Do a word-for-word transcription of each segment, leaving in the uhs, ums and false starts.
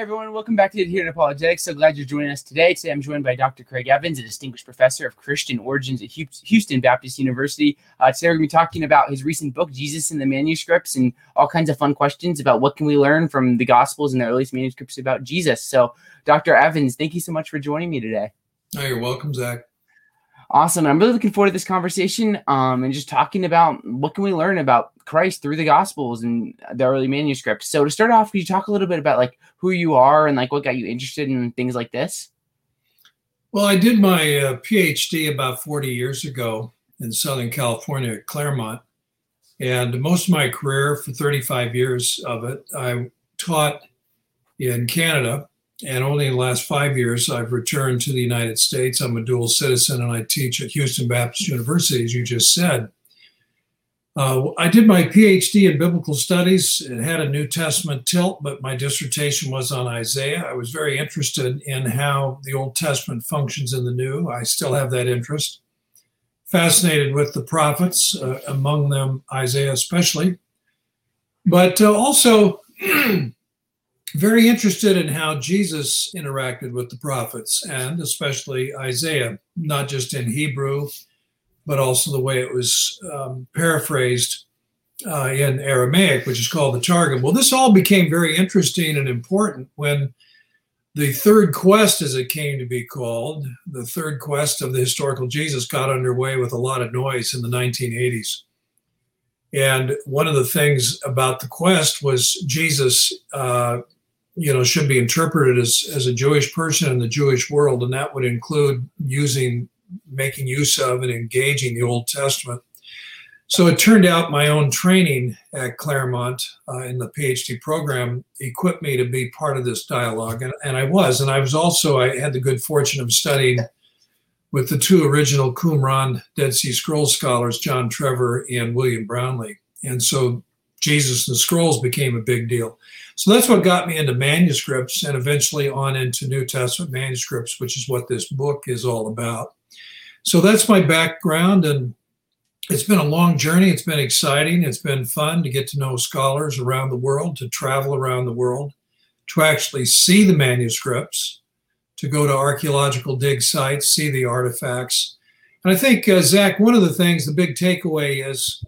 Hi, everyone. Welcome back to Adherent Apologetics. So glad you're joining us today. Today, I'm joined by Doctor Craig Evans, a distinguished professor of Christian origins at Houston Baptist University. Uh, today, we're going to be talking about his recent book, Jesus in the Manuscripts, and all kinds of fun questions about what can we learn from the Gospels and the earliest manuscripts about Jesus. So, Doctor Evans, thank you so much for joining me today. Oh, you're welcome, Zach. Awesome. I'm really looking forward to this conversation um, and just talking about what can we learn about Christ through the Gospels and the early manuscripts. So to start off, could you talk a little bit about like who you are and like what got you interested in things like this? Well, I did my uh, PhD about forty years ago in Southern California at Claremont. And most of my career, for thirty-five years of it, I taught in Canada. And only in the last five years, I've returned to the United States. I'm a dual citizen, and I teach at Houston Baptist University, as you just said. Uh, I did my PhD in biblical studies. It had a New Testament tilt, but my dissertation was on Isaiah. I was very interested in how the Old Testament functions in the New. I still have that interest. Fascinated with the prophets, uh, among them Isaiah especially. But uh, also... very interested in how Jesus interacted with the prophets, and especially Isaiah, not just in Hebrew, but also the way it was um, paraphrased uh, in Aramaic, which is called the Targum. Well, this all became very interesting and important when the third quest, as it came to be called, the third quest of the historical Jesus got underway with a lot of noise in the nineteen eighties. And one of the things about the quest was Jesus uh you know, should be interpreted as, as a Jewish person in the Jewish world, and that would include using, making use of and engaging the Old Testament. So it turned out my own training at Claremont uh, in the PhD program equipped me to be part of this dialogue, and, and I was. And I was also, I had the good fortune of studying with the two original Qumran Dead Sea Scrolls scholars, John Trevor and William Brownlee. And so Jesus and the Scrolls became a big deal. So that's what got me into manuscripts and eventually on into New Testament manuscripts, which is what this book is all about. So that's my background, and it's been a long journey. It's been exciting. It's been fun to get to know scholars around the world, to travel around the world, to actually see the manuscripts, to go to archaeological dig sites, see the artifacts. And I think, uh, Zach, one of the things, the big takeaway is,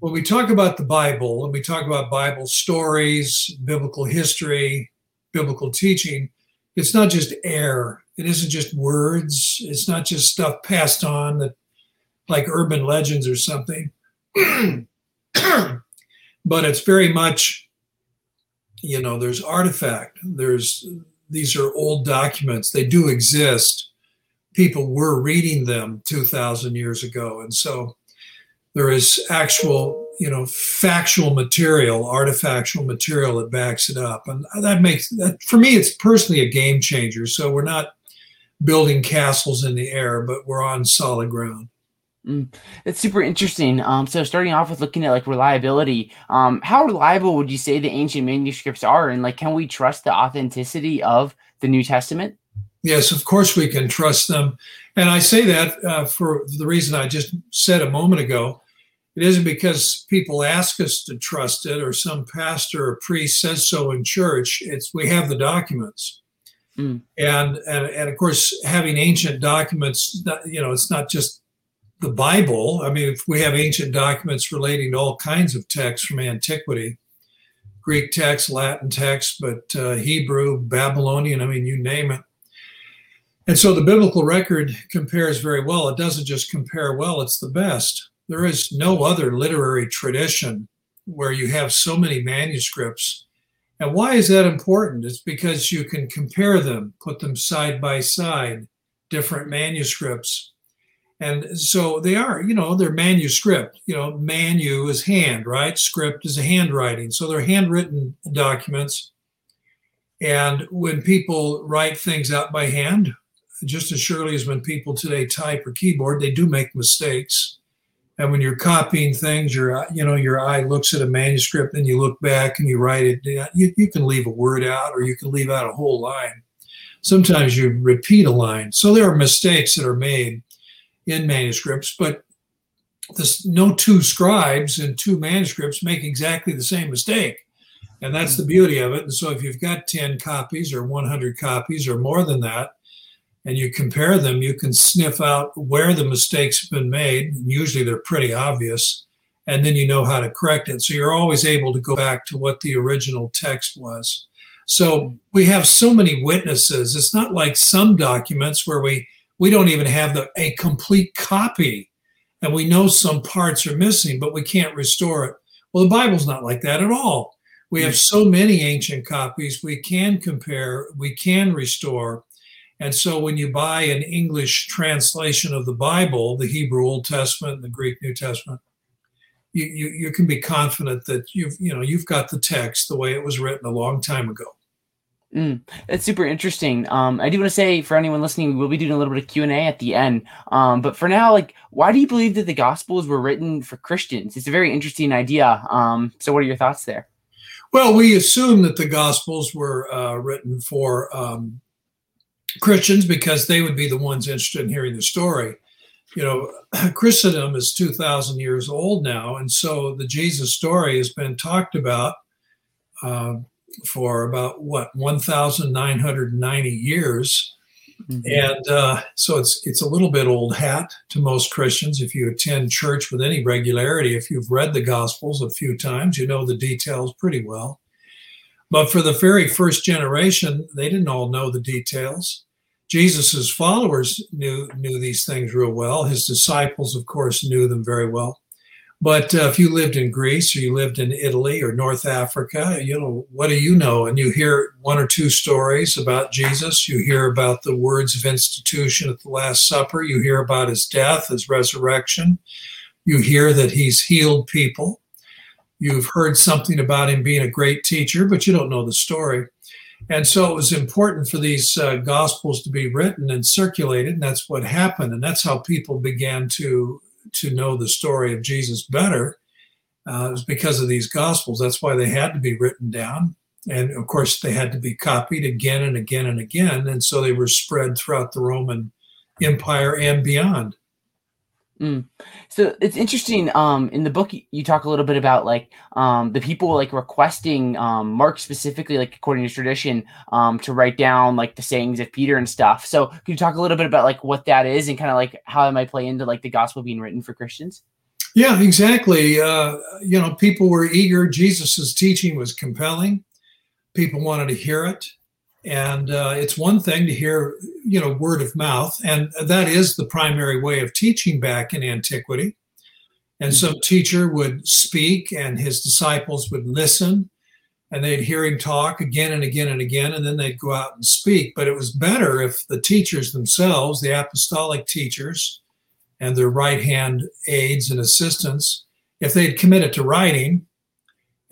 when we talk about the Bible and we talk about Bible stories, biblical history, biblical teaching, it's not just air. It isn't just words. It's not just stuff passed on that, like urban legends or something. But it's very much, you know, there's artifact. There's, these are old documents. They do exist. People were reading them two thousand years ago. And so there is actual, you know, factual material, artifactual material that backs it up. And that makes, that for me, it's personally a game changer. So we're not building castles in the air, but we're on solid ground. Mm, that's super interesting. Um, so starting off with looking at like reliability, um, how reliable would you say the ancient manuscripts are? And like, can we trust the authenticity of the New Testament? Yes, of course we can trust them. And I say that uh, for the reason I just said a moment ago. It isn't because people ask us to trust it or some pastor or priest says so in church. It's we have the documents. Mm. And, and and of course, having ancient documents, you know, it's not just the Bible. I mean, if we have ancient documents relating to all kinds of texts from antiquity, Greek texts, Latin texts, but uh, Hebrew, Babylonian, I mean, you name it. And so the biblical record compares very well. It doesn't just compare well, it's the best. There is no other literary tradition where you have so many manuscripts. And why is that important? It's because you can compare them, put them side by side, different manuscripts. And so they are, you know, they're manuscript. You know, manu is hand, right? Script is handwriting. So they're handwritten documents. And when people write things out by hand, just as surely as when people today type or keyboard, they do make mistakes. And when you're copying things, your you know your eye looks at a manuscript and you look back and you write it down. You, you can leave a word out or you can leave out a whole line. Sometimes you repeat a line. So there are mistakes that are made in manuscripts, but this, no two scribes in two manuscripts make exactly the same mistake. And that's the beauty of it. And so if you've got ten copies or one hundred copies or more than that, and you compare them, you can sniff out where the mistakes have been made. Usually they're pretty obvious. And then you know how to correct it. So you're always able to go back to what the original text was. So we have so many witnesses. It's not like some documents where we, we don't even have the, a complete copy. And we know some parts are missing, but we can't restore it. Well, the Bible's not like that at all. We have so many ancient copies. We can compare, we can restore. And so when you buy an English translation of the Bible, the Hebrew Old Testament, the Greek New Testament, you, you, you can be confident that you've, you know, you've got the text the way it was written a long time ago. Mm, that's super interesting. Um, I do want to say for anyone listening, we'll be doing a little bit of Q and A at the end. Um, but for now, like, why do you believe that the Gospels were written for Christians? It's a very interesting idea. Um, so what are your thoughts there? Well, we assume that the Gospels were uh, written for um, Christians because they would be the ones interested in hearing the story. You know, Christendom is two thousand years old now, and so the Jesus story has been talked about uh, for about, what, one thousand nine hundred ninety years. Mm-hmm. And uh, so it's it's a little bit old hat to most Christians. If you attend church with any regularity, if you've read the Gospels a few times, you know the details pretty well. But for the very first generation, they didn't all know the details. Jesus's followers knew knew these things real well. His disciples, of course, knew them very well. But uh, if you lived in Greece or you lived in Italy or North Africa, you know, what do you know? And you hear one or two stories about Jesus. You hear about the words of institution at the Last Supper. You hear about his death, his resurrection. You hear that he's healed people. You've heard something about him being a great teacher, but you don't know the story. And so it was important for these uh, Gospels to be written and circulated, and that's what happened. And that's how people began to, to know the story of Jesus better. Uh, it was because of these Gospels. That's why they had to be written down. And, of course, they had to be copied again and again and again. And so they were spread throughout the Roman Empire and beyond. Mm. So it's interesting. Um, in the book, you talk a little bit about like um, the people like requesting um, Mark specifically, like according to tradition, um, to write down like the sayings of Peter and stuff. So can you talk a little bit about like what that is and kind of like how it might play into like the gospel being written for Christians? Yeah, exactly. Uh, you know, people were eager. Jesus's teaching was compelling. People wanted to hear it. And uh, it's one thing to hear, you know, word of mouth, and that is the primary way of teaching back in antiquity. And some teacher would speak and his disciples would listen and they'd hear him talk again and again and again, and then they'd go out and speak. But it was better if the teachers themselves, the apostolic teachers and their right-hand aides and assistants, if they'd committed to writing.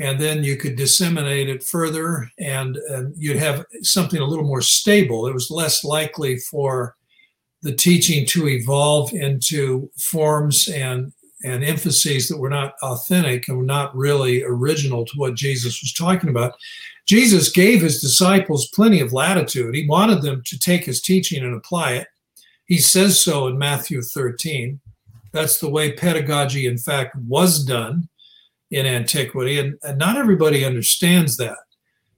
And then you could disseminate it further, and, and you'd have something a little more stable. It was less likely for the teaching to evolve into forms and, and emphases that were not authentic and were not really original to what Jesus was talking about. Jesus gave his disciples plenty of latitude. He wanted them to take his teaching and apply it. He says so in Matthew thirteen. That's the way pedagogy, in fact, was done in antiquity, and, and not everybody understands that.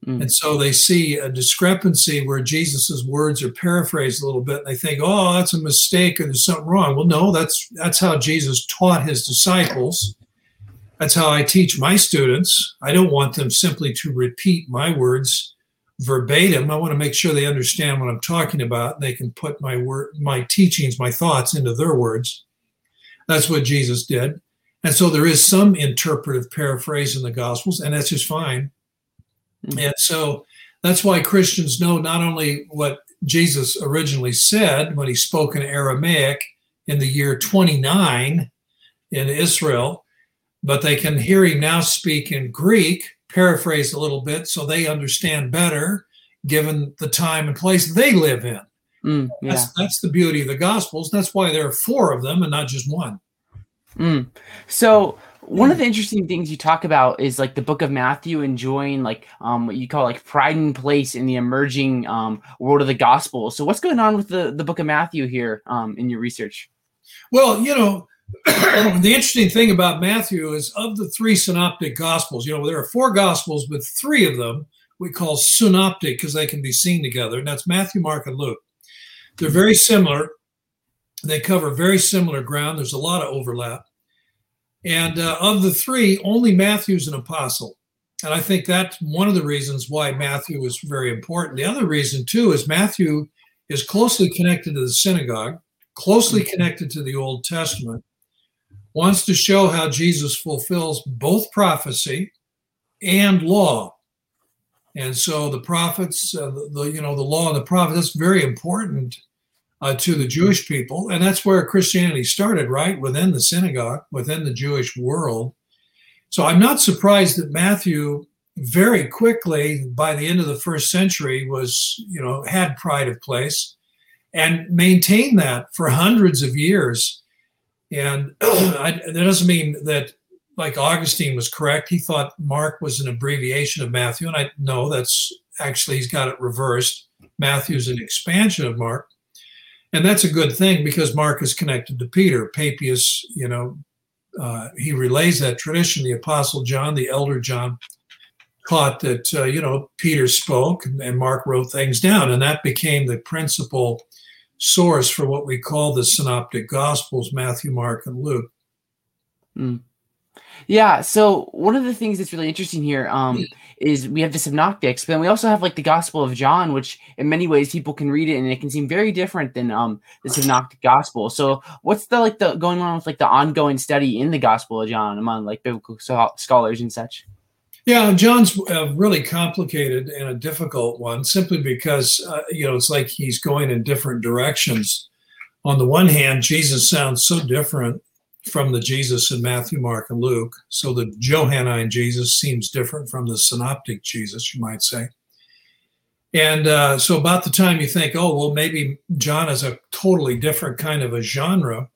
Mm. And so they see a discrepancy where Jesus's words are paraphrased a little bit, and they think, oh, that's a mistake or there's something wrong. Well, no, that's that's how Jesus taught his disciples. That's how I teach my students. I don't want them simply to repeat my words verbatim. I want to make sure they understand what I'm talking about, and they can put my word, my teachings, my thoughts into their words. That's what Jesus did. And so there is some interpretive paraphrase in the Gospels, and that's just fine. Mm-hmm. And so that's why Christians know not only what Jesus originally said when he spoke in Aramaic in the year twenty-nine in Israel, but they can hear him now speak in Greek, paraphrase a little bit, so they understand better given the time and place they live in. Mm, yeah. That's, that's the beauty of the Gospels. That's why there are four of them and not just one. Mm. So one of the interesting things you talk about is like the book of Matthew enjoying like um, what you call like pride and place in the emerging um, world of the gospel. So what's going on with the, the book of Matthew here um, in your research? Well, you know, The interesting thing about Matthew is, of the three Synoptic Gospels, you know, there are four Gospels, but three of them we call synoptic because they can be seen together, and that's Matthew, Mark, and Luke. They're very similar. They cover very similar ground. There's a lot of overlap. And uh, of the three, only Matthew's an apostle. And I think that's one of the reasons why Matthew is very important. The other reason, too, is Matthew is closely connected to the synagogue, closely connected to the Old Testament, wants to show how Jesus fulfills both prophecy and law. And so the prophets, uh, the, you know, the law and the prophets, that's very important uh, to the Jewish people. And that's where Christianity started, right? Within the synagogue, within the Jewish world. So I'm not surprised that Matthew very quickly, by the end of the first century, was, you know, had pride of place and maintained that for hundreds of years. And I, that doesn't mean that, like, Augustine was correct. He thought Mark was an abbreviation of Matthew. And I know that's actually, he's got it reversed. Matthew's an expansion of Mark. And that's a good thing because Mark is connected to Peter. Papias, you know, uh, he relays that tradition. The Apostle John, the Elder John, taught that, uh, you know, Peter spoke and, and Mark wrote things down. And that became the principal source for what we call the Synoptic Gospels, Matthew, Mark, and Luke. Mm. Yeah, so one of the things that's really interesting here um, is we have the synoptics, but then we also have, like, the Gospel of John, which in many ways people can read it and it can seem very different than um, the synoptic gospel. So what's the like the going on with, like, the ongoing study in the Gospel of John among, like, biblical so- scholars and such? Yeah, John's uh, really complicated and a difficult one, simply because uh, you know, it's like he's going in different directions. On the one hand, Jesus sounds so different from the Jesus in Matthew, Mark, and Luke. So the Johannine Jesus seems different from the synoptic Jesus, you might say. And uh, so about the time you think, oh, well, maybe John is a totally different kind of a genre,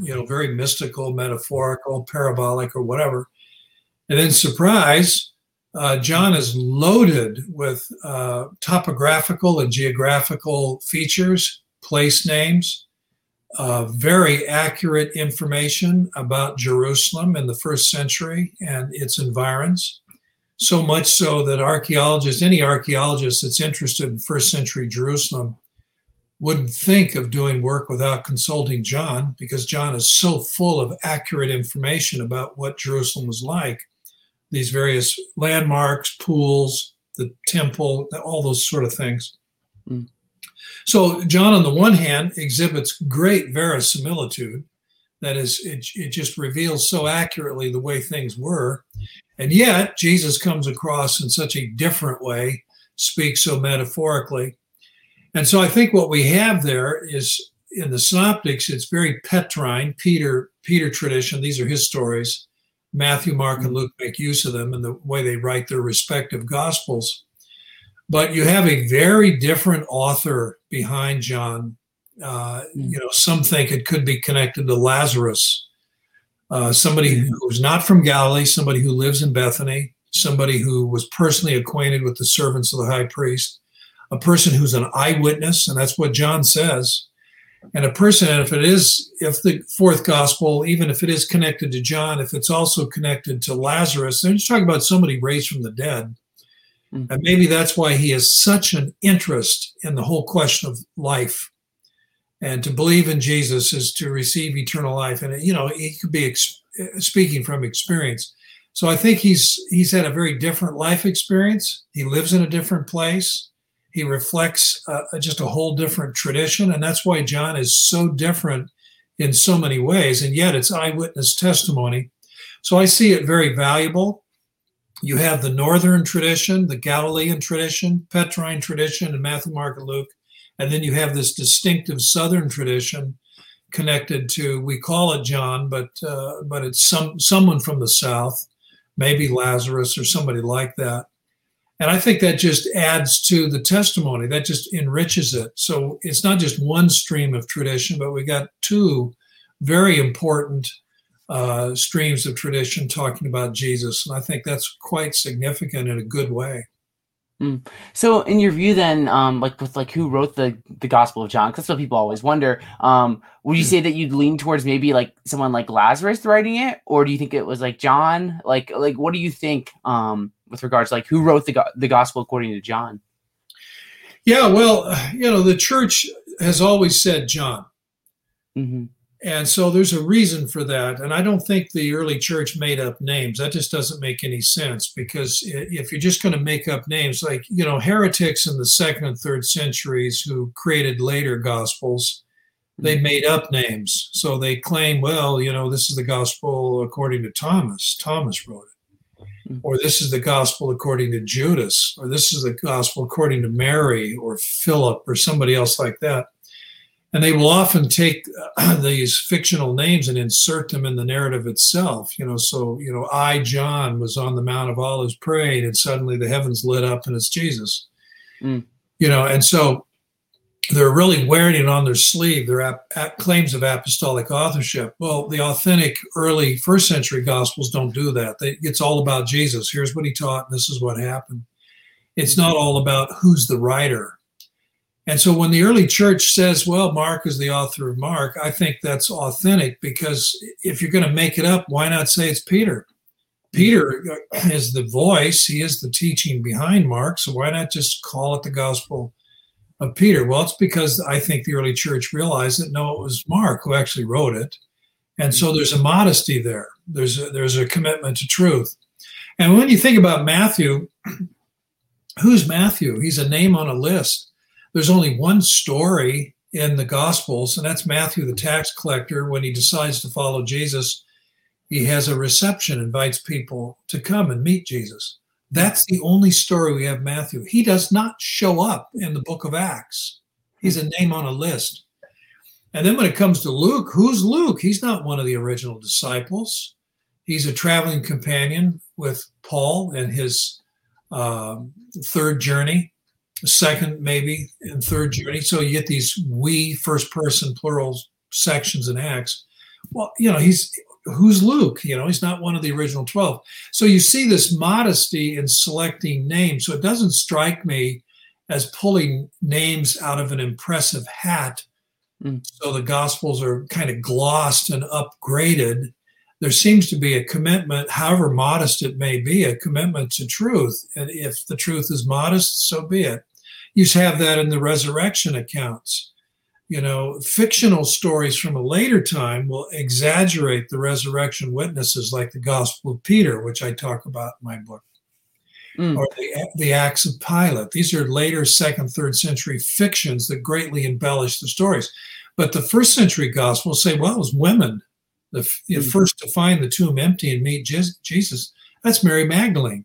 you know, very mystical, metaphorical, parabolic, or whatever. And then, surprise, uh, John is loaded with uh, topographical and geographical features, place names, Uh, very accurate information about Jerusalem in the first century and its environs, so much so that archaeologists, any archaeologist that's interested in first century Jerusalem, wouldn't think of doing work without consulting John, because John is so full of accurate information about what Jerusalem was like, these various landmarks, pools, the temple, all those sort of things. Mm. So John, on the one hand, exhibits great verisimilitude. That is, it, it just reveals so accurately the way things were. And yet, Jesus comes across in such a different way, speaks so metaphorically. And so I think what we have there is, in the synoptics, it's very Petrine, Peter, Peter tradition. These are his stories. Matthew, Mark, and Luke make use of them in the way they write their respective gospels. But you have a very different author behind John. Uh, you know, some think it could be connected to Lazarus, uh, somebody who's not from Galilee, somebody who lives in Bethany, somebody who was personally acquainted with the servants of the high priest, a person who's an eyewitness, and that's what John says, and a person, and if it is, if the fourth gospel, even if it is connected to John, if it's also connected to Lazarus, they're just talking about somebody raised from the dead. And maybe that's why he has such an interest in the whole question of life. And to believe in Jesus is to receive eternal life. And, you know, he could be ex- speaking from experience. So I think he's he's had a very different life experience. He lives in a different place. He reflects uh, just a whole different tradition. And that's why John is so different in so many ways. And yet it's eyewitness testimony. So I see it very valuable. You have the northern tradition, the Galilean tradition, Petrine tradition in Matthew, Mark, and Luke. And then you have this distinctive southern tradition connected to, we call it John, but uh, but it's some someone from the south, maybe Lazarus or somebody like that. And I think that just adds to the testimony. That just enriches it. So it's not just one stream of tradition, but we got two very important Uh, streams of tradition talking about Jesus. And I think that's quite significant in a good way. Mm. So in your view then, um, like with like who wrote the, the Gospel of John, because that's what people always wonder, um, would you say that you'd lean towards maybe like someone like Lazarus writing it? Or do you think it was like John? Like, like what do you think um, with regards to like who wrote the go- the Gospel according to John? Yeah, well, you know, the church has always said John. Mm-hmm. And so there's a reason for that. And I don't think the early church made up names. That just doesn't make any sense, because if you're just going to make up names, like, you know, heretics in the second and third centuries who created later gospels, they made up names. So they claim, well, you know, this is the gospel according to Thomas. Thomas wrote it. Or this is the gospel according to Judas. Or this is the gospel according to Mary or Philip or somebody else like that. And they will often take uh, these fictional names and insert them in the narrative itself. You know, so, you know, I, John, was on the Mount of Olives praying, and suddenly the heavens lit up and it's Jesus. Mm. You know, and so they're really wearing it on their sleeve, their ap- ap- claims of apostolic authorship. Well, the authentic early first century gospels don't do that. They, it's all about Jesus. Here's what he taught. This is what happened. It's not all about who's the writer. And so when the early church says, well, Mark is the author of Mark, I think that's authentic, because if you're going to make it up, why not say it's Peter? Peter is the voice. He is the teaching behind Mark. So why not just call it the Gospel of Peter? Well, it's because I think the early church realized that, no, it was Mark who actually wrote it. And so there's a modesty there. There's a, there's a commitment to truth. And when you think about Matthew, who's Matthew? He's a name on a list. There's only one story in the Gospels, and that's Matthew, the tax collector. When he decides to follow Jesus, he has a reception, invites people to come and meet Jesus. That's the only story we have Matthew. He does not show up in the book of Acts. He's a name on a list. And then when it comes to Luke, who's Luke? He's not one of the original disciples. He's a traveling companion with Paul in his uh, third journey. Second, maybe, and third journey. So you get these we, first person, plural sections in Acts. Well, you know, he's who's Luke? You know, he's not one of the original twelve. So you see this modesty in selecting names. So it doesn't strike me as pulling names out of an impressive hat. Mm. So the Gospels are kind of glossed and upgraded. There seems to be a commitment, however modest it may be, a commitment to truth. And if the truth is modest, so be it. You have that in the resurrection accounts. You know, fictional stories from a later time will exaggerate the resurrection witnesses, like the Gospel of Peter, which I talk about in my book, mm. or the, the Acts of Pilate. These are later second, third century fictions that greatly embellish the stories. But the first century Gospels say, well, it was women. The, the first to find the tomb empty and meet Jesus, that's Mary Magdalene.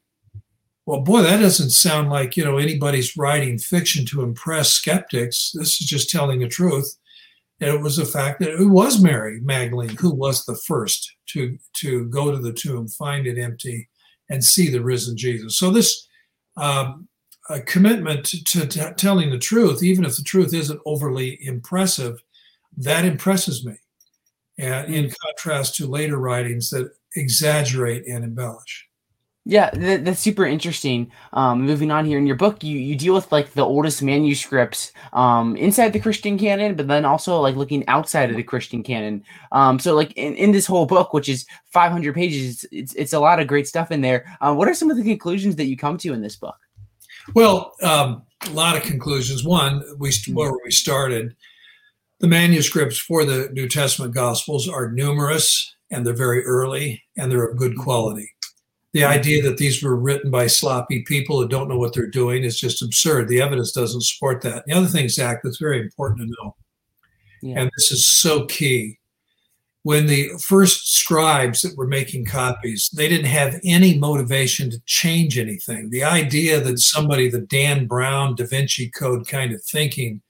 Well, boy, that doesn't sound like, you know, anybody's writing fiction to impress skeptics. This is just telling the truth. And it was a fact that it was Mary Magdalene who was the first to, to go to the tomb, find it empty, and see the risen Jesus. So this um, a commitment to, to telling the truth, even if the truth isn't overly impressive, that impresses me. And in contrast to later writings that exaggerate and embellish. Yeah, that, that's super interesting. Um, moving on here in your book, you, you deal with like the oldest manuscripts um, inside the Christian canon, but then also like looking outside of the Christian canon. Um, so like in, in this whole book, which is five hundred pages, it's, it's a lot of great stuff in there. Uh, what are some of the conclusions that you come to in this book? Well, um, a lot of conclusions. One, we where we started. The manuscripts for the New Testament Gospels are numerous, and they're very early, and they're of good quality. The idea that these were written by sloppy people who don't know what they're doing is just absurd. The evidence doesn't support that. The other thing, Zach, that's very important to know, yeah. and this is so key, when the first scribes that were making copies, they didn't have any motivation to change anything. The idea that somebody, the Dan Brown, Da Vinci Code kind of thinking,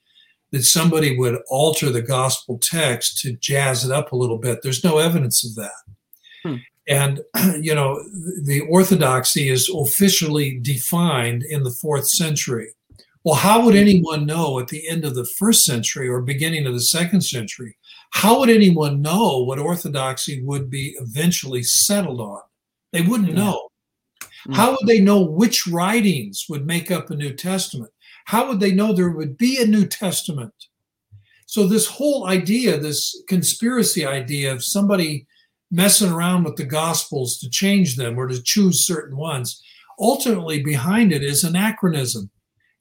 that somebody would alter the gospel text to jazz it up a little bit. There's no evidence of that. Hmm. And, you know, the orthodoxy is officially defined in the fourth century. Well, how would anyone know at the end of the first century or beginning of the second century? How would anyone know what orthodoxy would be eventually settled on? They wouldn't yeah. know. Mm-hmm. How would they know which writings would make up a New Testament? How would they know there would be a New Testament? So this whole idea, this conspiracy idea of somebody messing around with the Gospels to change them or to choose certain ones, ultimately behind it is anachronism.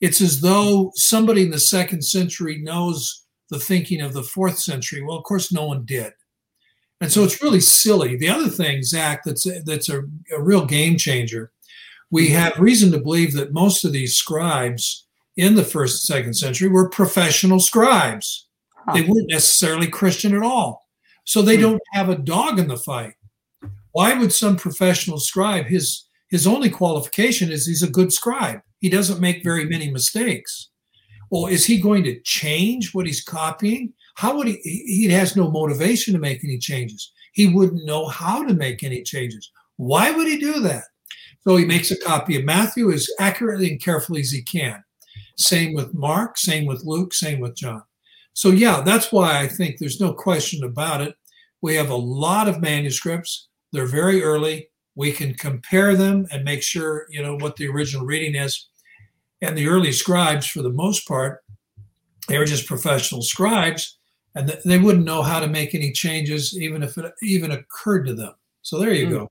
It's as though somebody in the second century knows the thinking of the fourth century. Well, of course, no one did. And so it's really silly. The other thing, Zach, that's a, that's a, a real game changer, we have reason to believe that most of these scribes in the first and second century were professional scribes. Huh. They weren't necessarily Christian at all. So they don't have a dog in the fight. Why would some professional scribe, his his only qualification is he's a good scribe. He doesn't make very many mistakes. Well, is he going to change what he's copying? How would he, he has no motivation to make any changes. He wouldn't know how to make any changes. Why would he do that? So he makes a copy of Matthew as accurately and carefully as he can. Same with Mark, same with Luke, same with John. So yeah, that's why I think there's no question about it. We have a lot of manuscripts. They're very early. We can compare them and make sure, you know, what the original reading is. And the early scribes, for the most part, they were just professional scribes, and th- they wouldn't know how to make any changes, even if it even occurred to them. So there you mm. go.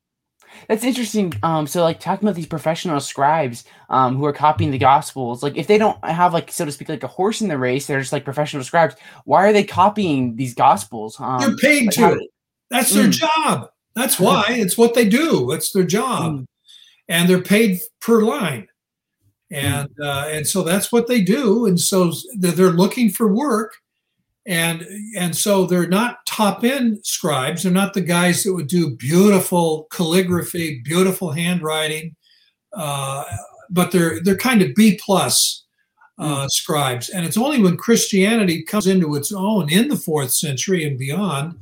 That's interesting. Um, so, like, talking about these professional scribes um, who are copying the Gospels, like, if they don't have, like, so to speak, like a horse in the race, they're just, like, professional scribes, why are they copying these Gospels? Um, they're paid like, to. How- That's their mm. job. That's why. It's what they do. It's their job. Mm. And they're paid per line. And mm. uh, and so that's what they do. And so they're looking for work. And and so they're not top-end scribes. They're not the guys that would do beautiful calligraphy, beautiful handwriting, uh, but they're they're kind of B-plus uh, mm. scribes. And it's only when Christianity comes into its own in the fourth century and beyond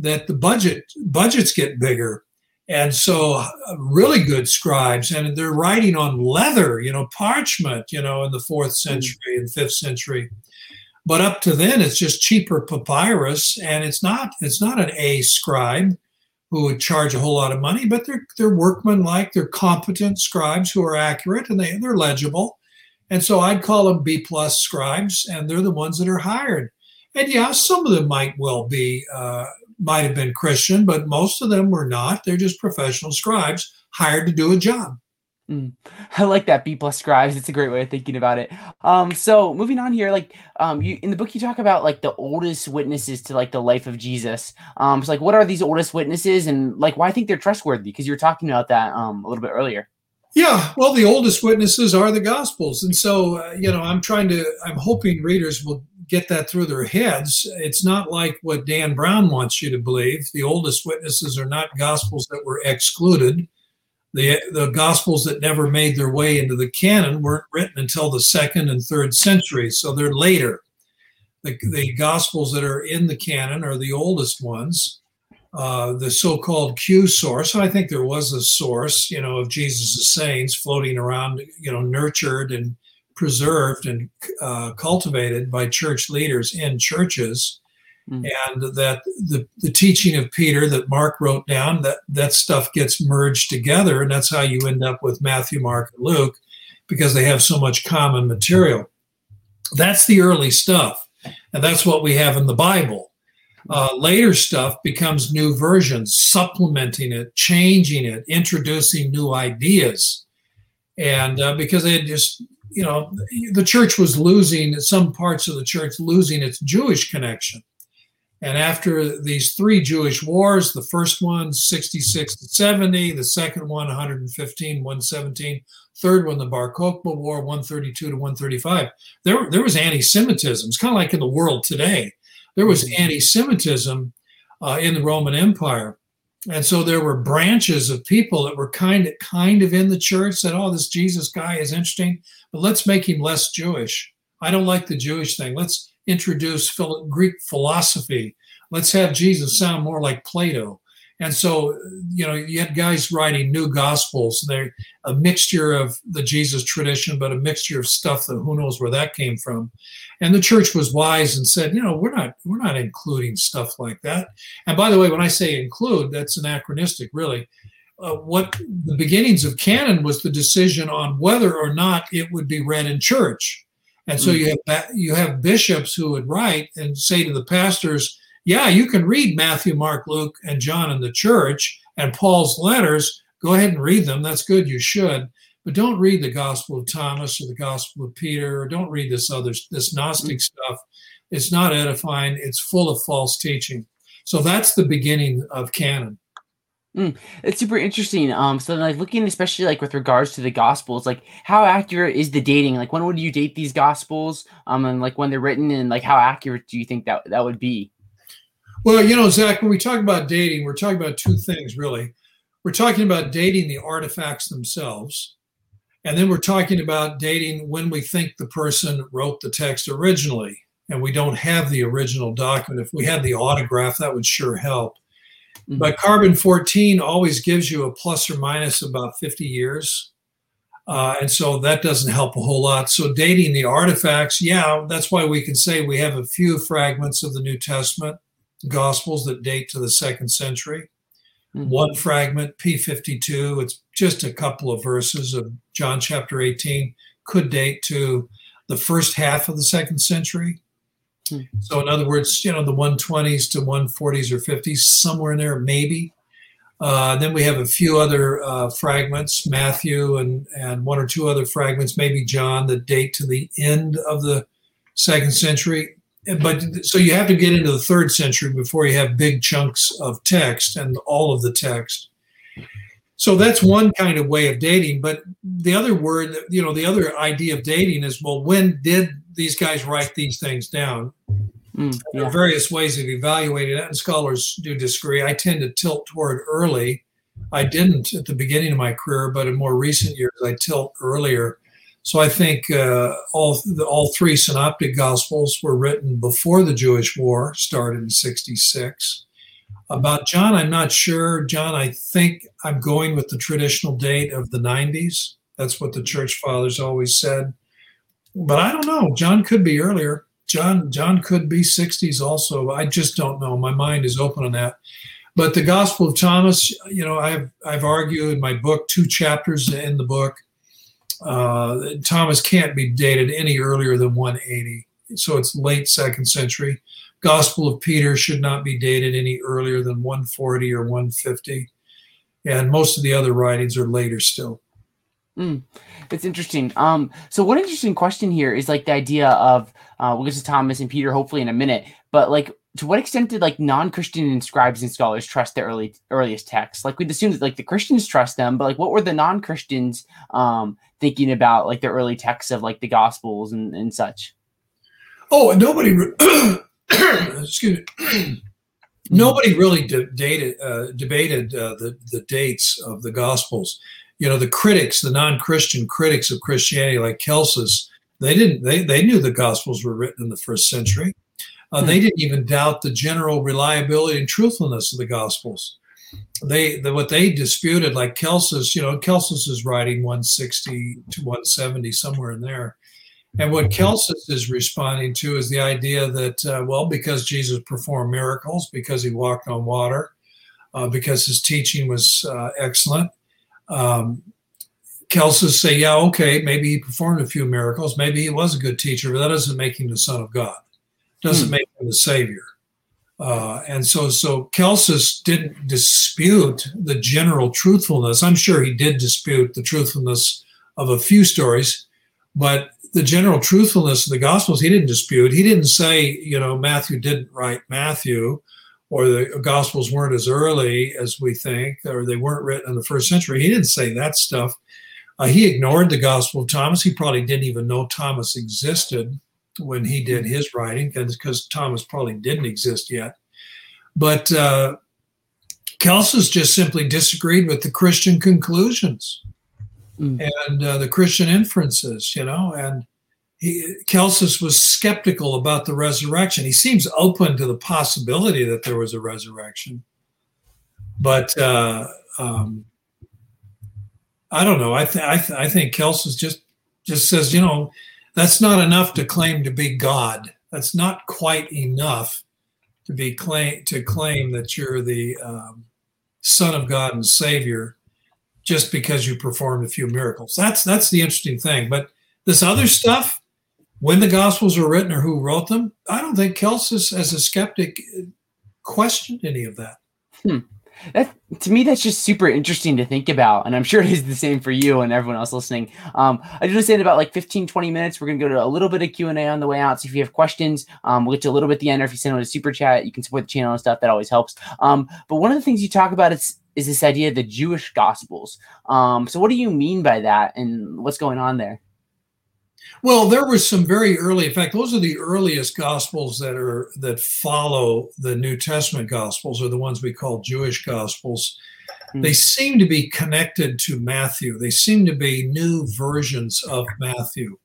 that the budget budgets get bigger. And so really good scribes, and they're writing on leather, you know, parchment, you know, in the fourth century and fifth century. But up to then, it's just cheaper papyrus, and it's not it's not an A scribe who would charge a whole lot of money, but they're they're workmanlike, they're competent scribes who are accurate, and they, they're legible. And so I'd call them B-plus scribes, and they're the ones that are hired. And yeah, some of them might well be, uh, might have been Christian, but most of them were not. They're just professional scribes hired to do a job. Mm. I like that, B-plus scribes. It's a great way of thinking about it. Um, so moving on here, like um, you, in the book, you talk about like the oldest witnesses to like the life of Jesus. Um, so like, what are these oldest witnesses, and like, why I think they're trustworthy? Because you were talking about that um, a little bit earlier. Yeah, well, the oldest witnesses are the Gospels. And so, uh, you know, I'm trying to, I'm hoping readers will get that through their heads. It's not like what Dan Brown wants you to believe. The oldest witnesses are not Gospels that were excluded. The, the Gospels that never made their way into the canon weren't written until the second and third centuries, so they're later. The, the Gospels that are in the canon are the oldest ones. Uh, the so-called Q source, I think there was a source, you know, of Jesus' sayings floating around, you know, nurtured and preserved and uh, cultivated by church leaders in churches. Mm. And that the, the teaching of Peter that Mark wrote down, that, that stuff gets merged together. And that's how you end up with Matthew, Mark, and Luke, because they have so much common material. That's the early stuff. And that's what we have in the Bible. Uh, later stuff becomes new versions, supplementing it, changing it, introducing new ideas. And uh, because they had just, you know, the church was losing, some parts of the church losing its Jewish connection. And after these three Jewish wars, the first one, sixty-six to seventy, the second one, one fifteen, one seventeen, third one, the Bar Kokhba War, one thirty-two to one thirty-five, there, there was anti-Semitism. It's kind of like in the world today. There was anti-Semitism uh, in the Roman Empire. And so there were branches of people that were kind of, kind of in the church, said, oh, this Jesus guy is interesting, but let's make him less Jewish. I don't like the Jewish thing. Let's introduce phil- Greek philosophy. Let's have Jesus sound more like Plato. And so, you know, you had guys writing new gospels. They're a mixture of the Jesus tradition, but a mixture of stuff that who knows where that came from. And the church was wise and said, you know, we're not we're not including stuff like that. And by the way, when I say include, that's anachronistic, really. uh, what the beginnings of canon was the decision on whether or not it would be read in church. And so you have you have bishops who would write and say to the pastors, yeah, you can read Matthew, Mark, Luke, and John in the church, and Paul's letters. Go ahead and read them. That's good. You should. But don't read the Gospel of Thomas or the Gospel of Peter, or don't read this other, this Gnostic mm-hmm. stuff. It's not edifying. It's full of false teaching. So that's the beginning of canon. Mm, that's super interesting. Um, so like looking, especially like with regards to the Gospels, like how accurate is the dating? Like when would you date these Gospels? Um, and like when they're written, and like how accurate do you think that that would be? Well, you know, Zach, when we talk about dating, we're talking about two things really. We're talking about dating the artifacts themselves. And then we're talking about dating when we think the person wrote the text originally, and we don't have the original document. If we had the autograph, that would sure help. Mm-hmm. But carbon fourteen always gives you a plus or minus about fifty years. Uh, and so that doesn't help a whole lot. So dating the artifacts, yeah, that's why we can say we have a few fragments of the New Testament, Gospels that date to the second century. Mm-hmm. One fragment, P fifty-two, it's just a couple of verses of John chapter eighteen, could date to the first half of the second century. Mm-hmm. So in other words, you know, the one twenties to one forties or fifties, somewhere in there, maybe. Uh, then we have a few other uh, fragments, Matthew and, and one or two other fragments, maybe John, that date to the end of the second century. But so you have to get into the third century before you have big chunks of text and all of the text. So that's one kind of way of dating. But the other word, you know, the other idea of dating is, well, when did these guys write these things down? Mm, yeah. There are various ways of evaluating it, and scholars do disagree. I tend to tilt toward early. I didn't at the beginning of my career, but in more recent years, I tilt earlier. So I think uh, all the, all three Synoptic Gospels were written before the Jewish War started in sixty-six. About John, I'm not sure. John, I think I'm going with the traditional date of the nineties. That's what the church fathers always said. But I don't know. John could be earlier. John, John could be sixties also. I just don't know. My mind is open on that. But the Gospel of Thomas, you know, I've I've argued in my book, two chapters in the book, Uh, Thomas can't be dated any earlier than one eighty, so it's late second century. Gospel of Peter should not be dated any earlier than one forty or one fifty, and most of the other writings are later still. Mm, that's interesting. Um, so one interesting question here is like the idea of uh, we'll get to Thomas and Peter hopefully in a minute, but like to what extent did like non-Christian scribes and scholars trust their early earliest texts? Like we'd assume that like the Christians trust them, but like what were the non-Christians um, thinking about like the early texts of like the Gospels and, and such? Oh, nobody, re- excuse me, nobody really de- dated, uh, debated uh, the the dates of the Gospels. You know, the critics, the non-Christian critics of Christianity, like Celsus, they didn't. They they knew the Gospels were written in the first century. Uh, they didn't even doubt the general reliability and truthfulness of the Gospels. They, the, what they disputed, like Celsus, you know, Celsus is writing one sixty to one seventy, somewhere in there. And what Celsus is responding to is the idea that, uh, well, because Jesus performed miracles, because he walked on water, uh, because his teaching was uh, excellent, um, Celsus say, yeah, okay, maybe he performed a few miracles, maybe he was a good teacher, but that doesn't make him the Son of God. Doesn't make him the Savior. Uh, and so so Celsus didn't dispute the general truthfulness. I'm sure he did dispute the truthfulness of a few stories, but the general truthfulness of the Gospels, he didn't dispute. He didn't say, you know, Matthew didn't write Matthew, or the Gospels weren't as early as we think, or they weren't written in the first century. He didn't say that stuff. Uh, he ignored the Gospel of Thomas. He probably didn't even know Thomas existed when he did his writing, because Thomas probably didn't exist yet. But uh, Celsus just simply disagreed with the Christian conclusions mm. and uh, the Christian inferences, you know, and he, Celsus was skeptical about the resurrection. He seems open to the possibility that there was a resurrection. But uh, um, I don't know. I, th- I, th- I think Celsus just, just says, you know, that's not enough to claim to be God. That's not quite enough to be claim to claim that you're the um, Son of God and Savior. just because you performed a few miracles. That's that's the interesting thing. But this other stuff, when the Gospels were written or who wrote them, I don't think Celsus, as a skeptic, questioned any of that. Hmm. That, to me, that's just super interesting to think about. And I'm sure it is the same for you and everyone else listening. Um, I just want to say in about like fifteen, twenty minutes, we're going to go to a little bit of Q and A on the way out. So if you have questions, um, we'll get to a little bit at the end, or if you send out a super chat, you can support the channel and stuff. That always helps. Um, but one of the things you talk about is, is this idea of the Jewish Gospels. Um, so what do you mean by that, and what's going on there? Well, there were some very early, in fact, those are the earliest Gospels that are that follow the New Testament Gospels, or the ones we call Jewish Gospels. Mm-hmm. They seem to be connected to Matthew. They seem to be new versions of Matthew.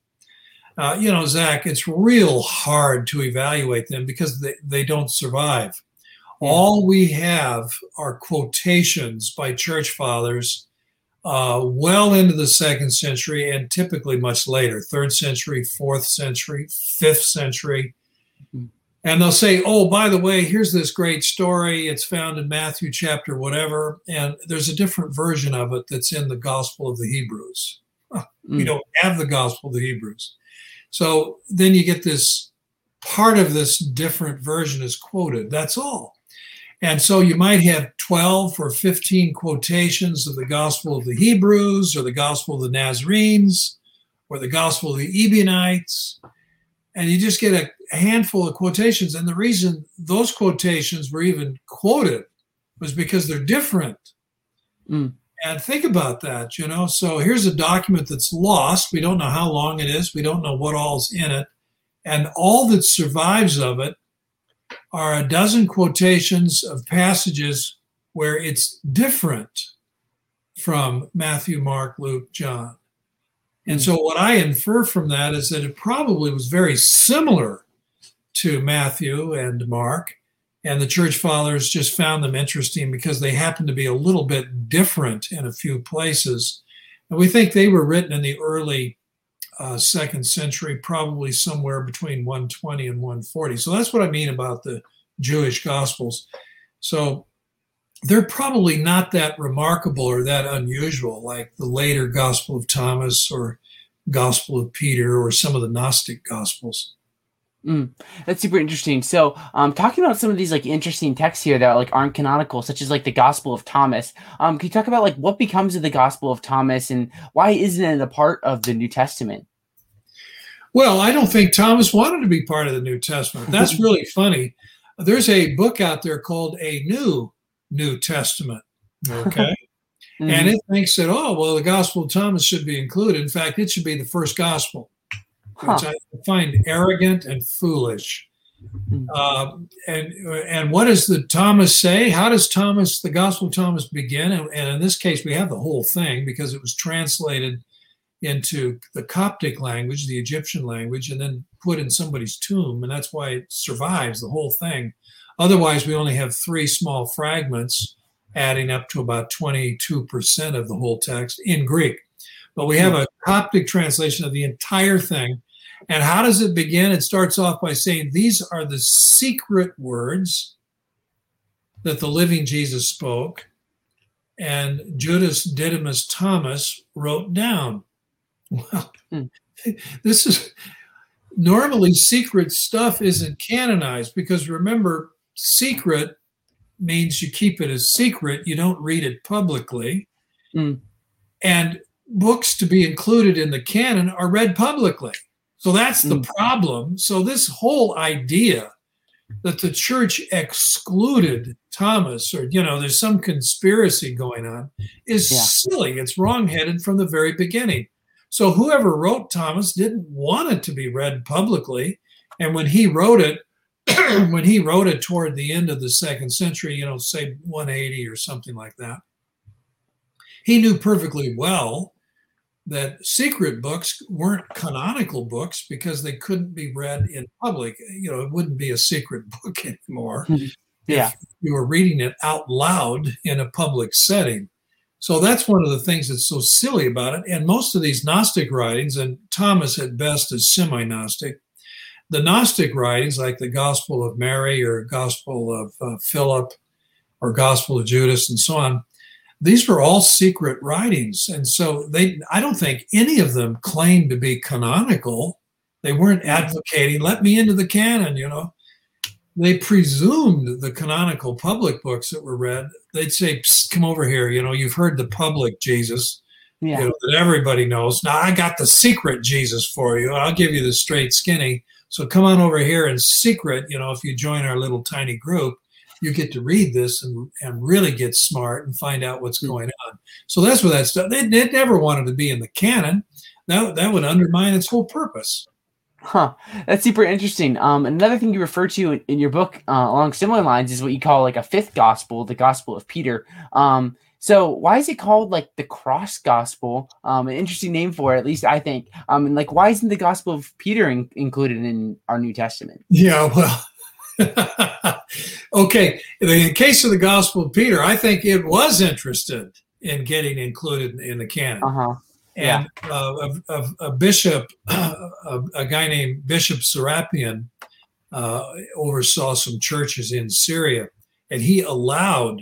Uh, you know, Zach, it's real hard to evaluate them because they, they don't survive. Mm-hmm. All we have are quotations by church fathers Uh, well into the second century, and typically much later, third century, fourth century, fifth century. And they'll say, oh, by the way, here's this great story. It's found in Matthew chapter whatever. And there's a different version of it that's in the Gospel of the Hebrews. Mm. We don't have the Gospel of the Hebrews. So then you get this part of this different version is quoted. That's all. And so you might have twelve or fifteen quotations of the Gospel of the Hebrews, or the Gospel of the Nazarenes, or the Gospel of the Ebionites, and you just get a handful of quotations. And the reason those quotations were even quoted was because they're different. Mm. And think about that, you know. So here's a document that's lost. We don't know how long it is. We don't know what all's in it. And all that survives of it are a dozen quotations of passages where it's different from Matthew, Mark, Luke, John. And so what I infer from that is that it probably was very similar to Matthew and Mark, and the church fathers just found them interesting because they happened to be a little bit different in a few places. And we think they were written in the early Uh, second century, probably somewhere between one twenty and one forty. So that's what I mean about the Jewish Gospels. So they're probably not that remarkable or that unusual, like the later Gospel of Thomas or Gospel of Peter or some of the Gnostic Gospels. Mm, that's super interesting. So, um, talking about some of these like interesting texts here that like aren't canonical, such as like the Gospel of Thomas. Um, can you talk about like what becomes of the Gospel of Thomas, and why isn't it a part of the New Testament? Well, I don't think Thomas wanted to be part of the New Testament. That's really funny. There's a book out there called A New New Testament. Okay. Mm-hmm. And it thinks that, oh, well, the Gospel of Thomas should be included. In fact, it should be the first gospel. Huh. Which I find arrogant and foolish. Uh, and and what does the Thomas say? How does Thomas, the Gospel of Thomas, begin? And, and in this case, we have the whole thing because it was translated into the Coptic language, the Egyptian language, and then put in somebody's tomb. And that's why it survives, the whole thing. Otherwise, we only have three small fragments adding up to about twenty-two percent of the whole text in Greek. But we have a Coptic translation of the entire thing. And how does it begin? It starts off by saying, these are the secret words that the living Jesus spoke and Judas Didymus Thomas wrote down. Well, mm. this is normally secret stuff isn't canonized because remember, secret means you keep it as secret. You don't read it publicly. Mm. And books to be included in the canon are read publicly. So that's the problem. So this whole idea that the church excluded Thomas, or, you know, there's some conspiracy going on, is yeah. silly. It's wrongheaded from the very beginning. So whoever wrote Thomas didn't want it to be read publicly. And when he wrote it, when he wrote it toward the end of the second century, you know, say one eighty or something like that, he knew perfectly well that secret books weren't canonical books because they couldn't be read in public. You know, it wouldn't be a secret book anymore yeah. if you were reading it out loud in a public setting. So that's one of the things that's so silly about it. And most of these Gnostic writings, and Thomas at best is semi-Gnostic, the Gnostic writings like the Gospel of Mary or Gospel of uh, Philip or Gospel of Judas and so on, These were all secret writings. And so they, I don't think any of them claimed to be canonical. They weren't advocating, let me into the canon, you know. They presumed the canonical public books that were read. They'd say, come over here, you know, you've heard the public Jesus, yeah. you know, that everybody knows. Now I got the secret Jesus for you. I'll give you the straight skinny. So come on over here in secret, you know, if you join our little tiny group, you get to read this and, and really get smart and find out what's going on. So that's what that stuff, they, they never wanted to be in the canon. That, that would undermine its whole purpose. Huh. That's super interesting. Um, another thing you refer to in, in your book uh, along similar lines is what you call like a fifth gospel, the Gospel of Peter. Um, so why is it called like the cross gospel? Um, an interesting name for it, at least I think. Um, and like, why isn't the Gospel of Peter in, included in our New Testament? Yeah, well, okay, in the case of the Gospel of Peter, I think it was interested in getting included in the canon. Uh-huh. Yeah. And uh, a, a, a bishop, a, a guy named Bishop Serapion, uh, oversaw some churches in Syria, and he allowed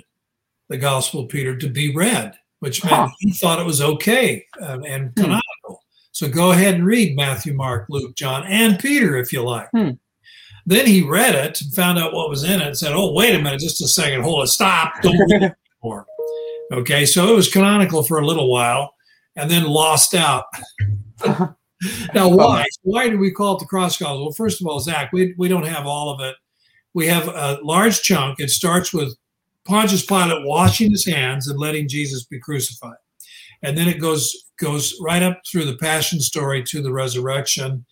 the Gospel of Peter to be read, which meant huh. he thought it was okay and, and canonical. Hmm. So go ahead and read Matthew, Mark, Luke, John, and Peter if you like. Hmm. Then he read it and found out what was in it and said, oh, wait a minute, just a second, hold it, stop, don't read it anymore. Okay, so it was canonical for a little while and then lost out. Now, why? Why do we call it the cross gospel? Well, first of all, Zach, we, we don't have all of it. We have a large chunk. It starts with Pontius Pilate washing his hands and letting Jesus be crucified. And then it goes goes right up through the passion story to the resurrection.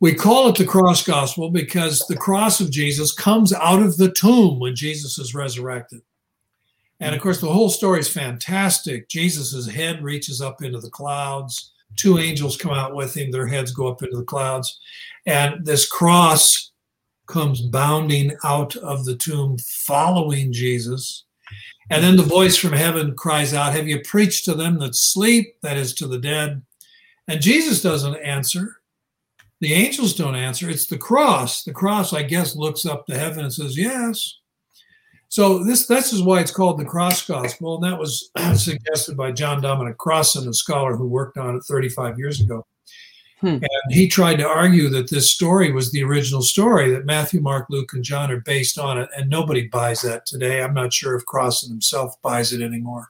We call it the cross gospel because the cross of Jesus comes out of the tomb when Jesus is resurrected. And of course, the whole story is fantastic. Jesus' head reaches up into the clouds. Two angels come out with him. Their heads go up into the clouds. And this cross comes bounding out of the tomb following Jesus. And then the voice from heaven cries out, have you preached to them that sleep, that is to the dead? And Jesus doesn't answer. The angels don't answer. It's the cross. The cross, I guess, looks up to heaven and says, yes. So this, this is why it's called the cross gospel. And that was suggested by John Dominic Crossan, a scholar who worked on it thirty-five years ago. Hmm. And he tried to argue that this story was the original story, that Matthew, Mark, Luke, and John are based on it. And nobody buys that today. I'm not sure if Crossan himself buys it anymore.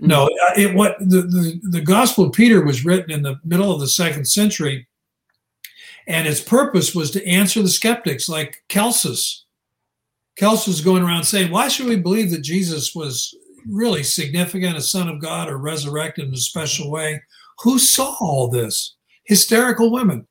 Hmm. No, it, what the, the, the Gospel of Peter was written in the middle of the second century. And its purpose was to answer the skeptics like Celsus. Celsus going around saying, why should we believe that Jesus was really significant, a son of God, or resurrected in a special way? Who saw all this? Hysterical women.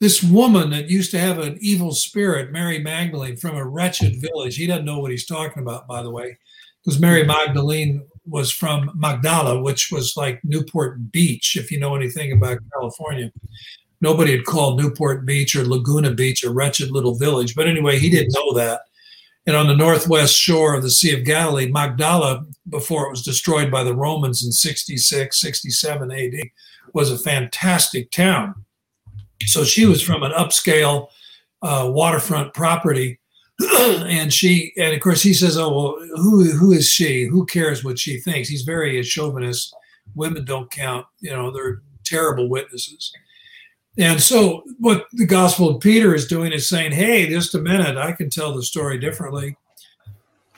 This woman that used to have an evil spirit, Mary Magdalene, from a wretched village. He doesn't know what he's talking about, by the way, because Mary Magdalene was from Magdala, which was like Newport Beach, if you know anything about California. Nobody had called Newport Beach or Laguna Beach a wretched little village. But anyway, he didn't know that. And on the northwest shore of the Sea of Galilee, Magdala, before it was destroyed by the Romans in sixty-six, sixty-seven A D, was a fantastic town. So she was from an upscale uh, waterfront property. and she, and of course, he says, oh, well, who who is she? Who cares what she thinks? He's very a chauvinist. Women don't count. You know, they're terrible witnesses. And so what the Gospel of Peter is doing is saying, hey, just a minute, I can tell the story differently.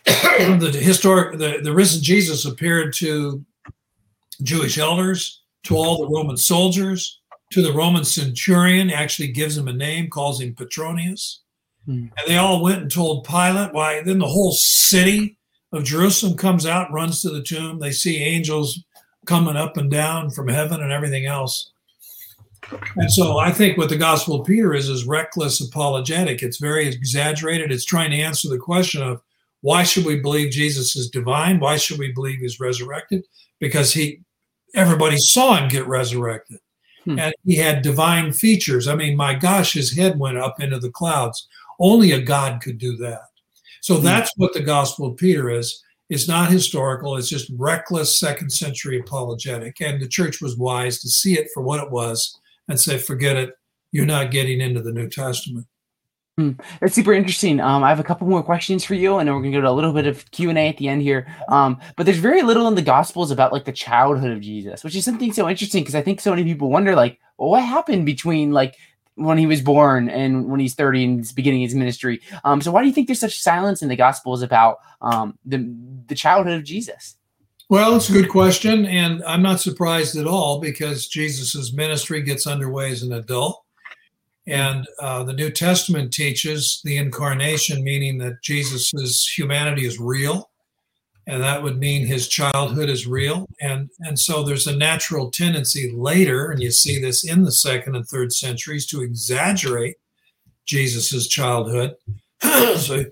the historic, the, the risen Jesus appeared to Jewish elders, to all the Roman soldiers, to the Roman centurion, actually gives him a name, calls him Petronius. Hmm. And they all went and told Pilate. Why, then the whole city of Jerusalem comes out, runs to the tomb. They see angels coming up and down from heaven and everything else. And so I think what the Gospel of Peter is, is reckless apologetic. It's very exaggerated. It's trying to answer the question of why should we believe Jesus is divine? Why should we believe he's resurrected? Because he, everybody saw him get resurrected. Hmm. And he had divine features. I mean, my gosh, his head went up into the clouds. Only a God could do that. So hmm. that's what the Gospel of Peter is. It's not historical. It's just reckless second century apologetic. And the church was wise to see it for what it was. And say, forget it, you're not getting into the New Testament. Hmm. That's super interesting. Um, I have a couple more questions for you, and then we're going to go to a little bit of Q and A at the end here. Um, but there's very little in the Gospels about like the childhood of Jesus, which is something so interesting because I think so many people wonder, like, well, what happened between like when he was born and when he's thirty and he's beginning his ministry? Um, so why do you think there's such silence in the Gospels about um, the the childhood of Jesus? Well, it's a good question, and I'm not surprised at all because Jesus's ministry gets underway as an adult. And uh, the New Testament teaches the incarnation, meaning that Jesus's humanity is real, and that would mean his childhood is real. And, and so there's a natural tendency later, and you see this in the second and third centuries, to exaggerate Jesus's childhood. so,